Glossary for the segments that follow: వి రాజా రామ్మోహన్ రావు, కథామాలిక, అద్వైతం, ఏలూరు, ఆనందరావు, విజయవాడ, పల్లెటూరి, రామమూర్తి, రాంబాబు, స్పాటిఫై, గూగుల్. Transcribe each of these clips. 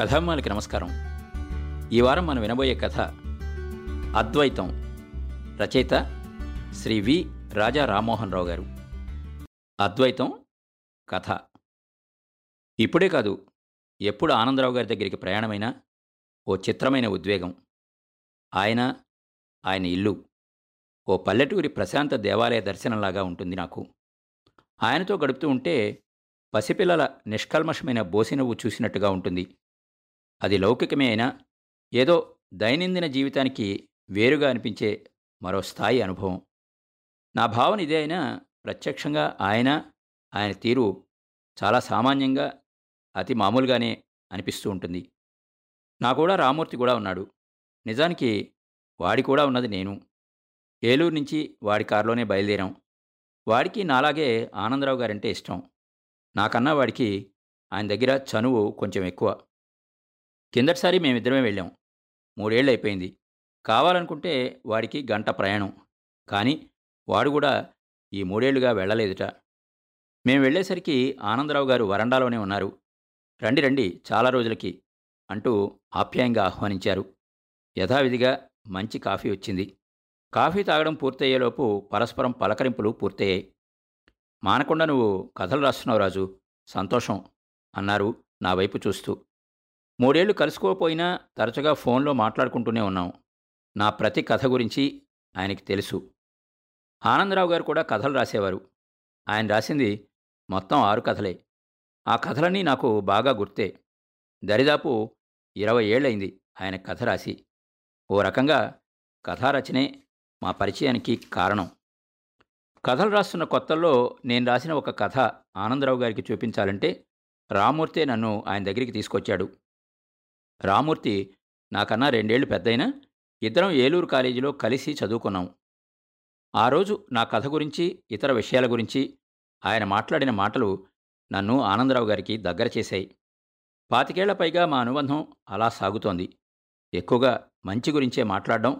కథామాలికి నమస్కారం. ఈ వారం మనం వినబోయే కథ అద్వైతం, రచయిత శ్రీ వి రాజా రామ్మోహన్ రావు గారు. అద్వైతం కథ. ఇప్పుడే కాదు, ఎప్పుడు ఆనందరావు గారి దగ్గరికి ప్రయాణమైనా ఓ చిత్రమైన ఉద్వేగం. ఆయన ఇల్లు ఓ పల్లెటూరి ప్రశాంత దేవాలయ దర్శనంలాగా ఉంటుంది నాకు. ఆయనతో గడుపుతూ ఉంటే పసిపిల్లల నిష్కల్మషమైన బోసినవ్వు చూసినట్టుగా ఉంటుంది. అది లౌకికమే అయినా ఏదో దైనందిన జీవితానికి వేరుగా అనిపించే మరో స్థాయి అనుభవం. నా భావన ఇదే అయినా ప్రత్యక్షంగా ఆయన తీరు చాలా సామాన్యంగా, అతి మామూలుగానే అనిపిస్తూ ఉంటుంది. నా కూడా రామమూర్తి కూడా ఉన్నాడు. నిజానికి వాడి కూడా ఉన్నది నేను. ఏలూరు నుంచి వాడి కారులోనే బయలుదేరాం. వాడికి నాలాగే ఆనందరావు గారంటే ఇష్టం. నాకన్నా వాడికి ఆయన దగ్గర చనువు కొంచెం ఎక్కువ. కిందటిసారి మేమిద్దరమే వెళ్ళాం. 3 ఏళ్ళు అయిపోయింది. కావాలనుకుంటే వాడికి గంట ప్రయాణం, కానీ వాడు కూడా ఈ 3 ఏళ్లుగా వెళ్ళలేదుట. మేము వెళ్ళేసరికి ఆనందరావు గారు వరండాలోనే ఉన్నారు. రండి రండి, చాలా రోజులకి అంటూ ఆప్యాయంగా ఆహ్వానించారు. యథావిధిగా మంచి కాఫీ వచ్చింది. కాఫీ తాగడం పూర్తయ్యేలోపు పరస్పరం పలకరింపులు పూర్తయ్యాయి. మానకుండా నువ్వు కథలు రాస్తున్నావు రాజు, సంతోషం అన్నారు నా వైపు చూస్తూ. 3 ఏళ్లు కలుసుకోకపోయినా తరచుగా ఫోన్లో మాట్లాడుకుంటూనే ఉన్నాం. నా ప్రతి కథ గురించి ఆయనకి తెలుసు. ఆనందరావు గారు కూడా కథలు రాసేవారు. ఆయన రాసింది మొత్తం 6 కథలే. ఆ కథలన్నీ నాకు బాగా గుర్తే. దరిదాపు 20 ఏళ్ళయింది ఆయన కథ రాసి. ఓ రకంగా కథారచనే మా పరిచయానికి కారణం. కథలు రాస్తున్న కొత్తల్లో నేను రాసిన ఒక కథ ఆనందరావు గారికి చూపించాలంటే రామమూర్తే నన్ను ఆయన దగ్గరికి తీసుకొచ్చాడు. రామమూర్తి నాకన్నా 2 ఏళ్లు పెద్దయినా ఇద్దరం ఏలూరు కాలేజీలో కలిసి చదువుకున్నాం. ఆ రోజు నా కథ గురించి, ఇతర విషయాల గురించి ఆయన మాట్లాడిన మాటలు నన్ను ఆనందరావు గారికి దగ్గర చేశాయి. 25 ఏళ్ల పైగా మా అనుబంధం అలా సాగుతోంది. ఎక్కువగా మంచి గురించే మాట్లాడడం,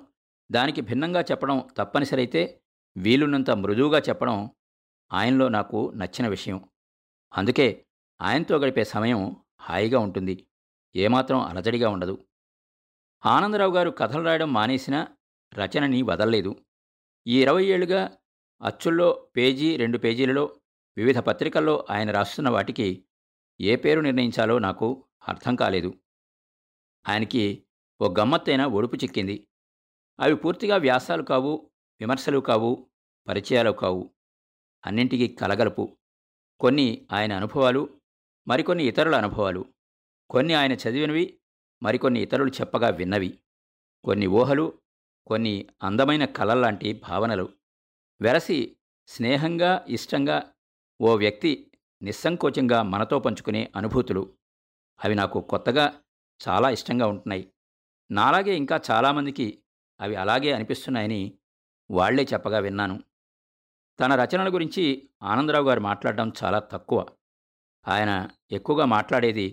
దానికి భిన్నంగా చెప్పడం, తప్పనిసరైతే వీలున్నంత మృదువుగా చెప్పడం ఆయనలో నాకు నచ్చిన విషయం. అందుకే ఆయనతో గడిపే సమయం హాయిగా ఉంటుంది, ఏమాత్రం అలజడిగా ఉండదు. ఆనందరావు గారు కథలు రాయడం మానేసినా రచనని వదలలేదు. ఈ 20 ఏళ్లుగా అచ్చుల్లో పేజీ 2 పేజీలలో వివిధ పత్రికల్లో ఆయన రాస్తున్న వాటికి ఏ పేరు నిర్ణయించాలో నాకు అర్థం కాలేదు. ఆయనకి ఓ గమ్మత్తైన ఒడుపు చిక్కింది. అవి పూర్తిగా వ్యాసాలు కావు, విమర్శలు కావు, పరిచయాలు కావు, అన్నింటికీ కలగలుపు. కొన్ని ఆయన అనుభవాలు, మరికొన్ని ఇతరుల అనుభవాలు. కొన్ని ఆయన చదివినవి, మరికొన్ని ఇతరులు చెప్పగా విన్నవి. కొన్ని ఊహలు, కొన్ని అందమైన కళల్లాంటి భావనలు. వెరసి స్నేహంగా, ఇష్టంగా ఓ వ్యక్తి నిస్సంకోచంగా మనతో పంచుకునే అనుభూతులు. అవి నాకు కొత్తగా చాలా ఇష్టంగా ఉంటున్నాయి. నాలాగే ఇంకా చాలామందికి అవి అలాగే అనిపిస్తున్నాయని వాళ్లే చెప్పగా విన్నాను. తన రచనల గురించి ఆనందరావు గారు మాట్లాడడం చాలా తక్కువ. ఆయన ఎక్కువగా మాట్లాడేది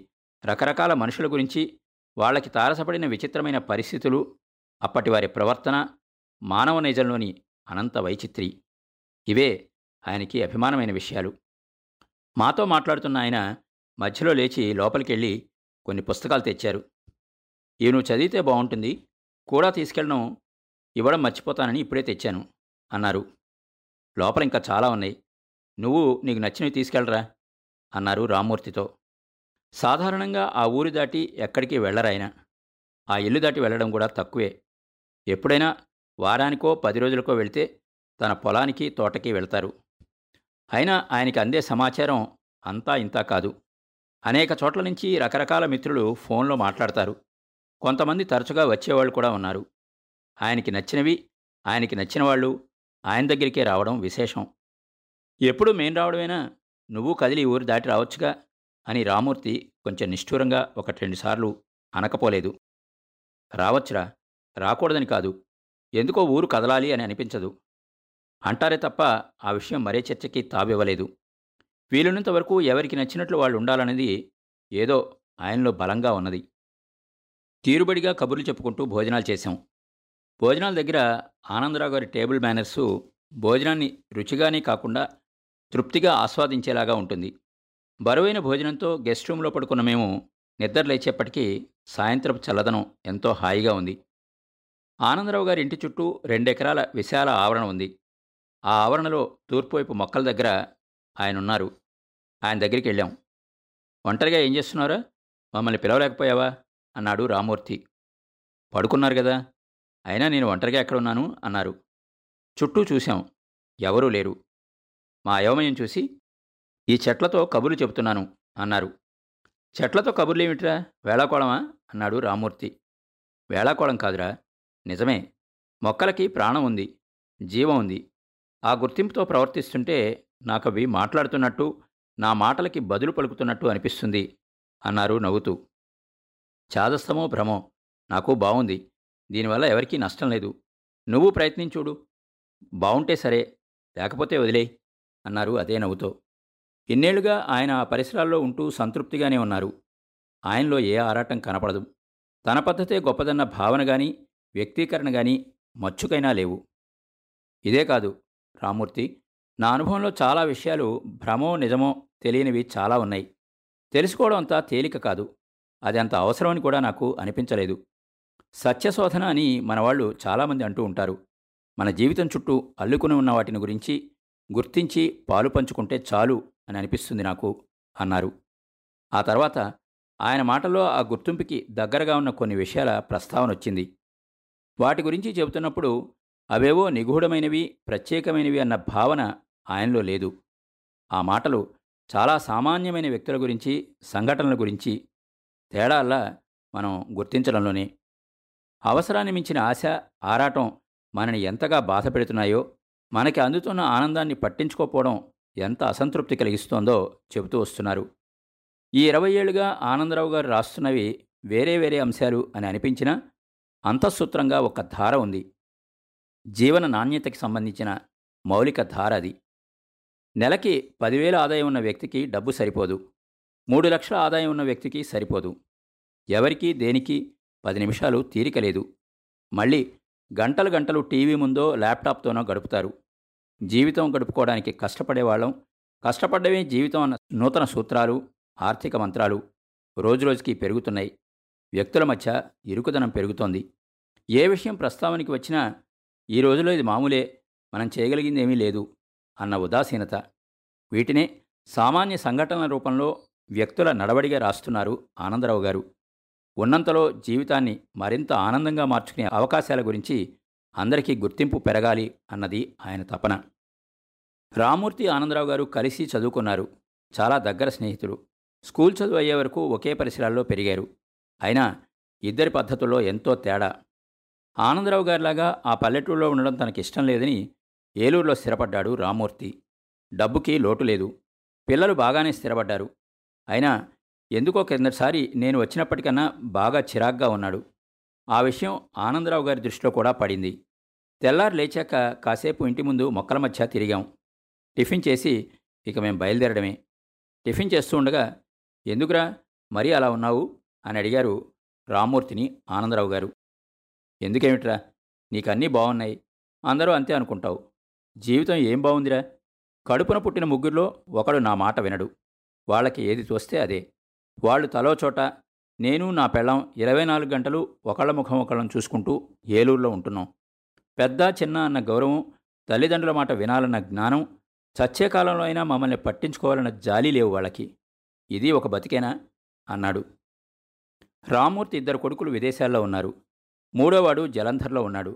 రకరకాల మనుషుల గురించి, వాళ్ళకి తారసపడిన విచిత్రమైన పరిస్థితులు, అప్పటివారి ప్రవర్తన, మానవ నైజంలోని అనంత వైచిత్రి. ఇవే ఆయనకి అభిమానమైన విషయాలు. మాతో మాట్లాడుతున్న ఆయన మధ్యలో లేచి లోపలికెళ్ళి కొన్ని పుస్తకాలు తెచ్చారు. ఇవి నువ్వు చదివితే బాగుంటుంది, కూడా తీసుకెళ్ళడం ఇవ్వడం మర్చిపోతానని ఇప్పుడే తెచ్చాను అన్నారు. లోపల ఇంకా చాలా ఉన్నాయి, నువ్వు నీకు నచ్చినవి తీసుకెళ్ళరా అన్నారు రామమూర్తితో. సాధారణంగా ఆ ఊరు దాటి ఎక్కడికి వెళ్ళరాయన. ఆ ఇల్లు దాటి వెళ్ళడం కూడా తక్కువే. ఎప్పుడైనా వారానికో 10 రోజులకో వెళితే తన పొలానికి, తోటకి వెళ్తారు. అయినా ఆయనకి అందే సమాచారం అంతా ఇంతా కాదు. అనేక చోట్ల నుంచి రకరకాల మిత్రులు ఫోన్లో మాట్లాడతారు. కొంతమంది తరచుగా వచ్చేవాళ్ళు కూడా ఉన్నారు. ఆయనకి నచ్చినవి, ఆయనకి నచ్చిన వాళ్ళు ఆయన దగ్గరికే రావడం విశేషం. ఎప్పుడు మేము రావడమేనా, నువ్వు కదిలి ఊరు దాటి రావచ్చుగా అని రామమూర్తి కొంచెం నిష్ఠూరంగా 1-2 సార్లు అనకపోలేదు. రావచ్చురా, రాకూడదని కాదు, ఎందుకో ఊరు కదలాలి అని అనిపించదు అంటారే తప్ప ఆ విషయం మరే చర్చకి తావివ్వలేదు. వీలున్నంత వరకు ఎవరికి నచ్చినట్లు వాళ్ళు ఉండాలనేది ఏదో ఆయనలో బలంగా ఉన్నది. తీరుబడిగా కబుర్లు చెప్పుకుంటూ భోజనాలు చేశాం. భోజనాల దగ్గర ఆనందరావు గారి టేబుల్ మేనర్సు భోజనాన్ని రుచిగానే కాకుండా తృప్తిగా ఆస్వాదించేలాగా ఉంటుంది. బరువైన భోజనంతో గెస్ట్ రూమ్లో పడుకున్న మేము నిద్ర లేచేపటికి సాయంత్రపు చల్లదనం ఎంతో హాయిగా ఉంది. ఆనందరావు గారి ఇంటి చుట్టూ 2 ఎకరాల విశాల ఆవరణ ఉంది. ఆ ఆవరణలో తూర్పువైపు మొక్కల దగ్గర ఆయనున్నారు. ఆయన దగ్గరికి వెళ్ళాం. ఒంటరిగా ఏం చేస్తున్నారా? మమ్మల్ని పిలవలేకపోయావా అన్నాడు రామమూర్తి. పడుకున్నారు కదా, అయినా నేను ఒంటరిగా ఎక్కడున్నాను అన్నారు. చుట్టూ చూశాం, ఎవరూ లేరు. మా అయోమయం చూసి ఈ చెట్లతో కబుర్లు చెబుతున్నాను అన్నారు. చెట్లతో కబుర్లేమిట్రా, వేళాకోళమా అన్నాడు రామమూర్తి. వేళాకోళం కాదురా, నిజమే. మొక్కలకి ప్రాణం ఉంది, జీవం ఉంది. ఆ గుర్తింపుతో ప్రవర్తిస్తుంటే నాకవి మాట్లాడుతున్నట్టు, నా మాటలకి బదులు పలుకుతున్నట్టు అనిపిస్తుంది అన్నారు నవ్వుతూ. చాదస్తమో భ్రమో, నాకు బావుంది. దీనివల్ల ఎవరికీ నష్టం లేదు. నువ్వు ప్రయత్నించూడు, బావుంటే సరే, లేకపోతే వదిలేయి అన్నారు అదే నవ్వుతో. ఇన్నేళ్లుగా ఆయన ఆ పరిసరాల్లో ఉంటూ సంతృప్తిగానే ఉన్నారు. ఆయనలో ఏ ఆరాటం కనపడదు. తన పద్ధతే గొప్పదన్న భావన కానీ వ్యక్తీకరణ కానీ మచ్చుకైనా లేవు. ఇదే కాదు రామమూర్తి, నా అనుభవంలో చాలా విషయాలు భ్రమో నిజమో తెలియనివి చాలా ఉన్నాయి. తెలుసుకోవడం అంతా తేలిక కాదు, అది అంత అవసరమని కూడా నాకు అనిపించలేదు. సత్యశోధన అని మనవాళ్ళు చాలామంది అంటూ ఉంటారు. మన జీవితం చుట్టూ అల్లుకుని ఉన్న వాటిని గురించి గుర్తించి పాలు పంచుకుంటే చాలు అని అనిపిస్తుంది నాకు అన్నారు. ఆ తర్వాత ఆయన మాటల్లో ఆ గుర్తింపుకి దగ్గరగా ఉన్న కొన్ని విషయాల ప్రస్తావన వచ్చింది. వాటి గురించి చెబుతున్నప్పుడు అవేవో నిగూఢమైనవి, ప్రత్యేకమైనవి అన్న భావన ఆయనలో లేదు. ఆ మాటలు చాలా సామాన్యమైన వ్యక్తుల గురించి, సంఘటనల గురించి. తేడాల్లా మనం గుర్తించడంలోనే. అవసరాన్ని మించిన ఆశ, ఆరాటం మనని ఎంతగా బాధ పెడుతున్నాయో, మనకి అందుతున్న ఆనందాన్ని పట్టించుకోపోవడం ఎంత అసంతృప్తి కలిగిస్తోందో చెబుతూ వస్తున్నారు. ఈ 20 ఏళ్లుగా ఆనందరావు గారు రాస్తున్నవి వేరే వేరే అంశాలు అని అనిపించినా అంతఃసూత్రంగా ఒక ధార ఉంది. జీవన నాణ్యతకి సంబంధించిన మౌలిక ధార అది. నెలకి 10,000 ఆదాయం ఉన్న వ్యక్తికి డబ్బు సరిపోదు. 3 లక్షల ఆదాయం ఉన్న వ్యక్తికి సరిపోదు. ఎవరికీ దేనికి 10 నిమిషాలు తీరిక లేదు. మళ్ళీ గంటలు గంటలు టీవీ ముందో ల్యాప్టాప్తోనో గడుపుతారు. జీవితం గడుపుకోవడానికి కష్టపడేవాళ్ళం, కష్టపడ్డమే జీవితం అన్న నూతన సూత్రాలు, ఆర్థిక మంత్రాలు రోజురోజుకి పెరుగుతున్నాయి. వ్యక్తుల మధ్య ఇరుకుదనం పెరుగుతోంది. ఏ విషయం ప్రస్తావనకి వచ్చినా ఈ రోజులో ఇది మామూలే, మనం చేయగలిగిందేమీ లేదు అన్న ఉదాసీనత. వీటినే సామాన్య సంఘటనల రూపంలో వ్యక్తుల నడవడిగా రాస్తున్నారు ఆనందరావు గారు. ఉన్నంతలో జీవితాన్ని మరింత ఆనందంగా మార్చుకునే అవకాశాల గురించి అందరికీ గుర్తింపు పెరగాలి అన్నది ఆయన తపన. రామమూర్తి ఆనందరావు గారు కలిసి చదువుకున్నారు. చాలా దగ్గర స్నేహితులు. స్కూల్ చదువు అయ్యే వరకు ఒకే పరిసరాల్లో పెరిగారు. అయినా ఇద్దరి పద్ధతుల్లో ఎంతో తేడా. ఆనందరావు గారిలాగా ఆ పల్లెటూరులో ఉండడం తనకిష్టం లేదని ఏలూరులో స్థిరపడ్డాడు రామమూర్తి. డబ్బుకి లోటు లేదు. పిల్లలు బాగానే స్థిరపడ్డారు. అయినా ఎందుకో కిందసారి నేను వచ్చినప్పటికన్నా బాగా చిరాగ్గా ఉన్నాడు. ఆ విషయం ఆనందరావు గారి దృష్టిలో కూడా పడింది. తెల్లారు లేచాక కాసేపు ఇంటి ముందు మొక్కల మధ్య తిరిగాం. టిఫిన్ చేసి ఇక మేము బయలుదేరడమే. టిఫిన్ చేస్తూ ఉండగా ఎందుకురా మరీ అలా ఉన్నావు అని అడిగారు రామమూర్తిని ఆనందరావు గారు. ఎందుకేమిట్రా, నీకన్నీ బాగున్నాయి, అందరూ అంతే అనుకుంటావు. జీవితం ఏం బాగుందిరా. కడుపున పుట్టిన ముగ్గురిలో ఒకడు నా మాట వినడు. వాళ్ళకి ఏది తోస్తే అదే. వాళ్ళు తలో చోట. నేను నా పెళ్ళం 24 గంటలు ఒకళ్ళ ముఖం ఒకళ్ళను చూసుకుంటూ ఏలూరులో ఉంటున్నాం. పెద్ద చిన్న అన్న గౌరవం, తల్లిదండ్రుల మాట వినాలన్న జ్ఞానం, చచ్చే కాలంలో అయినా మమ్మల్ని పట్టించుకోవాలన్న జాలి లేవు వాళ్ళకి. ఇది ఒక బతికేనా అన్నాడు. రామమూర్తి 2 కొడుకులు విదేశాల్లో ఉన్నారు. 3వ వాడు జలంధర్లో ఉన్నాడు.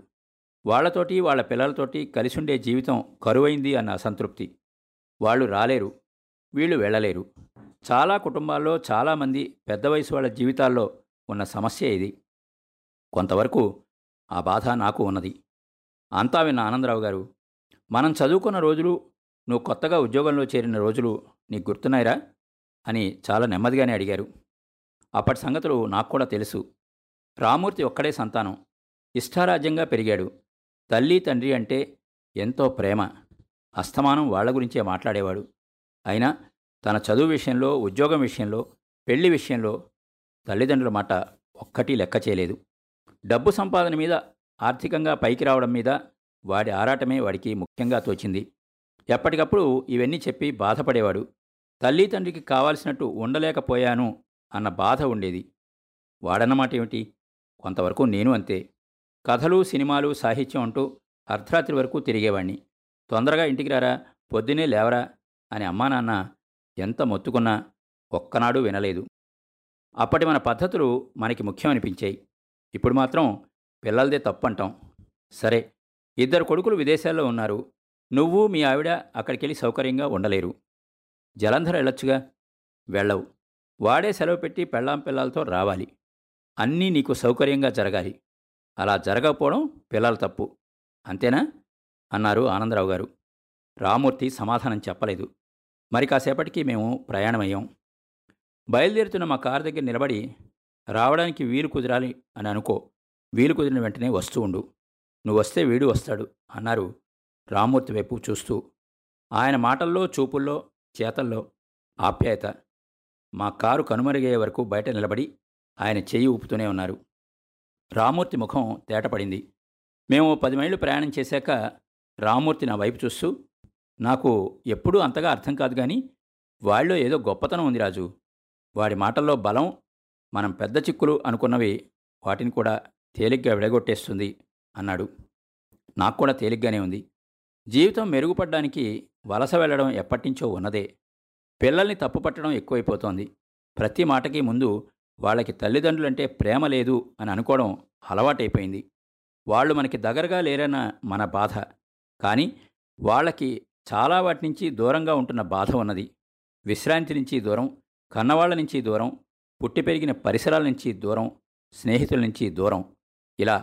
వాళ్లతోటి వాళ్ళ పిల్లలతోటి కలిసుండే జీవితం కరువైంది అన్న అసంతృప్తి. వాళ్ళు రాలేరు, వీళ్ళు వెళ్ళలేరు. చాలా కుటుంబాల్లో చాలామంది పెద్ద వయసు వాళ్ళ జీవితాల్లో ఉన్న సమస్య ఇది. కొంతవరకు ఆ బాధ నాకు ఉన్నది. అంతా విన్న ఆనందరావు గారు, మనం చదువుకున్న రోజులు, నువ్వు కొత్తగా ఉద్యోగంలో చేరిన రోజులు నీకు గుర్తున్నాయిరా అని చాలా నెమ్మదిగానే అడిగారు. అప్పటి సంగతులు నాకు కూడా తెలుసు. రామమూర్తి ఒక్కడే సంతానం. ఇష్టారాజ్యంగా పెరిగాడు. తల్లి తండ్రి అంటే ఎంతో ప్రేమ. అస్తమానం వాళ్ల గురించే మాట్లాడేవాడు. అయినా తన చదువు విషయంలో, ఉద్యోగం విషయంలో, పెళ్లి విషయంలో తల్లిదండ్రుల మాట ఒక్కటి లెక్క చేయలేదు. డబ్బు సంపాదన మీద, ఆర్థికంగా పైకి రావడం మీద వాడి ఆరాటమే వాడికి ముఖ్యంగా తోచింది. ఎప్పటికప్పుడు ఇవన్నీ చెప్పి బాధపడేవాడు. తల్లి తండ్రికి కావాల్సినట్టు ఉండలేకపోయాను అన్న బాధ ఉండేది. వాడన్నమాట ఏమిటి, కొంతవరకు నేను అంతే. కథలు, సినిమాలు, సాహిత్యం అంటూ అర్ధరాత్రి వరకు తిరిగేవాణ్ణి. తొందరగా ఇంటికి రారా, పొద్దునే లేవరా అని అమ్మా నాన్న ఎంత మొత్తుకున్నా ఒక్కనాడు వినలేదు. అప్పటి మన పద్ధతులు మనకి ముఖ్యమనిపించాయి. ఇప్పుడు మాత్రం పిల్లలదే తప్పంటాం. సరే, ఇద్దరు కొడుకులు విదేశాల్లో ఉన్నారు, నువ్వు మీ ఆవిడ అక్కడికెళ్ళి సౌకర్యంగా ఉండలేరు, జలంధర్ వెళ్ళొచ్చుగా. వెళ్ళవు. వాడే సెలవు పెట్టి పెళ్ళాం పిల్లలతో రావాలి. అన్నీ నీకు సౌకర్యంగా జరగాలి. అలా జరగకపోవడం పిల్లల తప్పు, అంతేనా అన్నారు ఆనందరావు గారు. రామమూర్తి సమాధానం చెప్పలేదు. మరి కాసేపటికి మేము ప్రయాణమయ్యాం. బయలుదేరుతున్న మా కారు దగ్గర నిలబడి, రావడానికి వీలు కుదరాలి అని అనుకో, వీలు కుదిరిన వెంటనే వస్తూ ఉండు, నువ్వు వస్తే వీడు వస్తాడు అన్నారు రామమూర్తి వైపు చూస్తూ. ఆయన మాటల్లో, చూపుల్లో, చేతల్లో ఆప్యాయత. మా కారు కనుమరుగయ్యే వరకు బయట నిలబడి ఆయన చెయ్యి ఊపుతూనే ఉన్నారు. రామమూర్తి ముఖం తేటపడింది. మేము 10 మైళ్ళు ప్రయాణం చేశాక రామమూర్తి నా వైపు చూస్తూ, నాకు ఎప్పుడూ అంతగా అర్థం కాదు, కానీ వాళ్ళలో ఏదో గొప్పతనం ఉంది రాజు. వాడి మాటల్లో బలం, మనం పెద్ద చిక్కులు అనుకున్నవి వాటిని కూడా తేలిగ్గా విడగొట్టేస్తుంది అన్నాడు. నాకు కూడా తేలిగ్గానే ఉంది. జీవితం మెరుగుపడ్డానికి వలస వెళ్ళడం ఎప్పటినుంచో ఉన్నదే. పిల్లల్ని తప్పుపట్టడం ఎక్కువైపోతోంది. ప్రతి మాటకి ముందు వాళ్ళకి తల్లిదండ్రులంటే ప్రేమ లేదు అని అనుకోవడం అలవాటైపోయింది. వాళ్ళు మనకి దగ్గరగా లేరన్న మన బాధ, కానీ వాళ్ళకి చాలా వాటి నుంచి దూరంగా ఉంటున్న బాధ ఉన్నది. విశ్రాంతి నుంచి దూరం, కన్నవాళ్ల నుంచి దూరం, పుట్టి పెరిగిన పరిసరాల నుంచి దూరం, స్నేహితుల నుంచి దూరం, ఇలా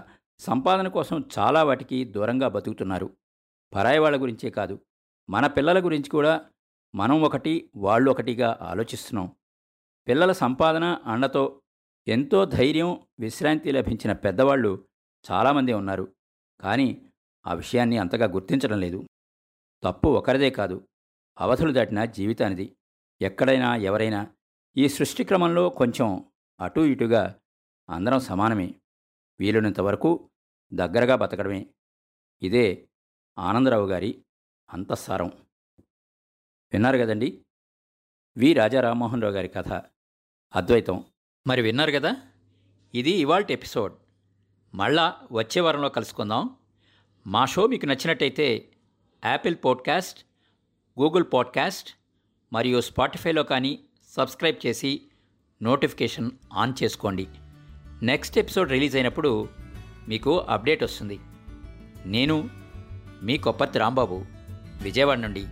సంపాదన కోసం చాలా వాటికి దూరంగా బతుకుతున్నారు. పరాయి వాళ్ళ గురించే కాదు, మన పిల్లల గురించి కూడా మనం ఒకటి, వాళ్ళు ఒకటిగా ఆలోచిస్తున్నాం. పిల్లల సంపాదన అండతో ఎంతో ధైర్యం, విశ్రాంతి లభించిన పెద్దవాళ్ళు చాలామంది ఉన్నారు, కానీ ఆ విషయాన్ని అంతగా గుర్తించడం లేదు. తప్పు ఒకరిదే కాదు, అవధులు దాటిన జీవితానిది. ఎక్కడైనా ఎవరైనా ఈ సృష్టి క్రమంలో కొంచెం అటూ ఇటుగా అందరం సమానమే. వీలైనంత వరకు దగ్గరగా బతకడమే. ఇదే ఆనందరావు గారి అంతఃసారం. విన్నారు కదండి వి రాజా రామ్మోహన్ రావు గారి కథ అద్వైతం. మరి విన్నారు కదా, ఇది ఇవాల్టి ఎపిసోడ్. మళ్ళా వచ్చే వారంలో కలుసుకుందాం. మా షో మీకు నచ్చినట్టయితే యాపిల్ పాడ్కాస్ట్, గూగుల్ పాడ్కాస్ట్ మరియు స్పాటిఫైలో కానీ సబ్స్క్రైబ్ చేసి నోటిఫికేషన్ ఆన్ చేసుకోండి. నెక్స్ట్ ఎపిసోడ్ రిలీజ్ అయినప్పుడు మీకు అప్డేట్ వస్తుంది. నేను మీ కొప్పతి రాంబాబు, విజయవాడ నుండి.